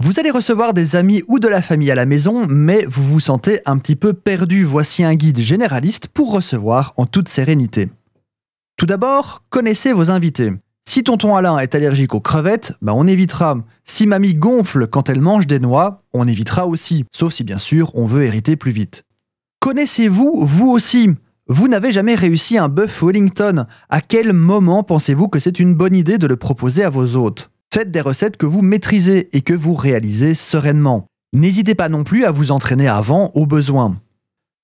Vous allez recevoir des amis ou de la famille à la maison, mais vous vous sentez un petit peu perdu. Voici un guide généraliste pour recevoir en toute sérénité. Tout d'abord, connaissez vos invités. Si tonton Alain est allergique aux crevettes, on évitera. Si mamie gonfle quand elle mange des noix, on évitera aussi. Sauf si bien sûr, on veut hériter plus vite. Connaissez-vous vous aussi ? Vous n'avez jamais réussi un bœuf Wellington. À quel moment pensez-vous que c'est une bonne idée de le proposer à vos hôtes ? Faites des recettes que vous maîtrisez et que vous réalisez sereinement. N'hésitez pas non plus à vous entraîner avant au besoin.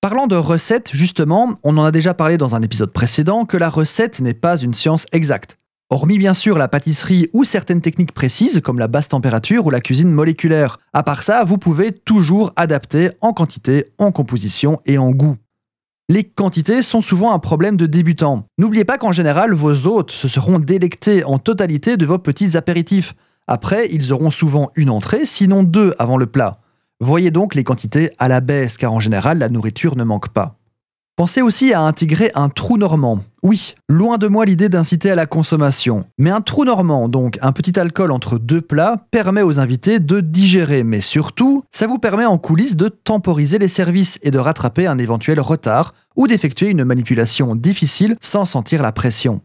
Parlant de recettes, justement, on en a déjà parlé dans un épisode précédent que la recette n'est pas une science exacte. Hormis bien sûr la pâtisserie ou certaines techniques précises comme la basse température ou la cuisine moléculaire. À part ça, vous pouvez toujours adapter en quantité, en composition et en goût. Les quantités sont souvent un problème de débutants. N'oubliez pas qu'en général, vos hôtes se seront délectés en totalité de vos petits apéritifs. Après, ils auront souvent une entrée, sinon deux avant le plat. Voyez donc les quantités à la baisse, car en général, la nourriture ne manque pas. Pensez aussi à intégrer un trou normand. Oui, loin de moi l'idée d'inciter à la consommation. Mais un trou normand, donc un petit alcool entre deux plats, permet aux invités de digérer. Mais surtout, ça vous permet en coulisses de temporiser les services et de rattraper un éventuel retard ou d'effectuer une manipulation difficile sans sentir la pression.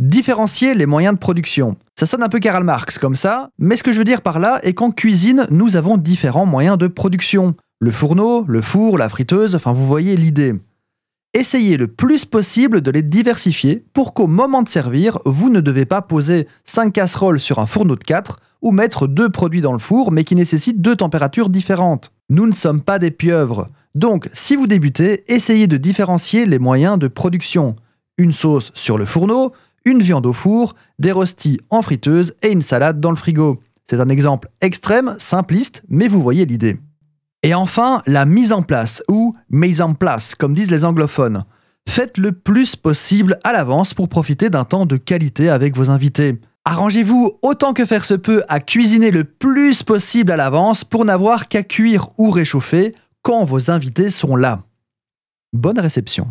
Différencier les moyens de production. Ça sonne un peu Karl Marx comme ça, mais ce que je veux dire par là est qu'en cuisine, nous avons différents moyens de production. Le fourneau, le four, la friteuse, vous voyez l'idée. Essayez le plus possible de les diversifier pour qu'au moment de servir, vous ne devez pas poser 5 casseroles sur un fourneau de 4 ou mettre 2 produits dans le four mais qui nécessitent 2 températures différentes. Nous ne sommes pas des pieuvres. Donc, si vous débutez, essayez de différencier les moyens de production. Une sauce sur le fourneau, une viande au four, des rostis en friteuse et une salade dans le frigo. C'est un exemple extrême, simpliste, mais vous voyez l'idée. Et enfin, la mise en place, ou mise en place, comme disent les anglophones. Faites le plus possible à l'avance pour profiter d'un temps de qualité avec vos invités. Arrangez-vous autant que faire se peut à cuisiner le plus possible à l'avance pour n'avoir qu'à cuire ou réchauffer quand vos invités sont là. Bonne réception.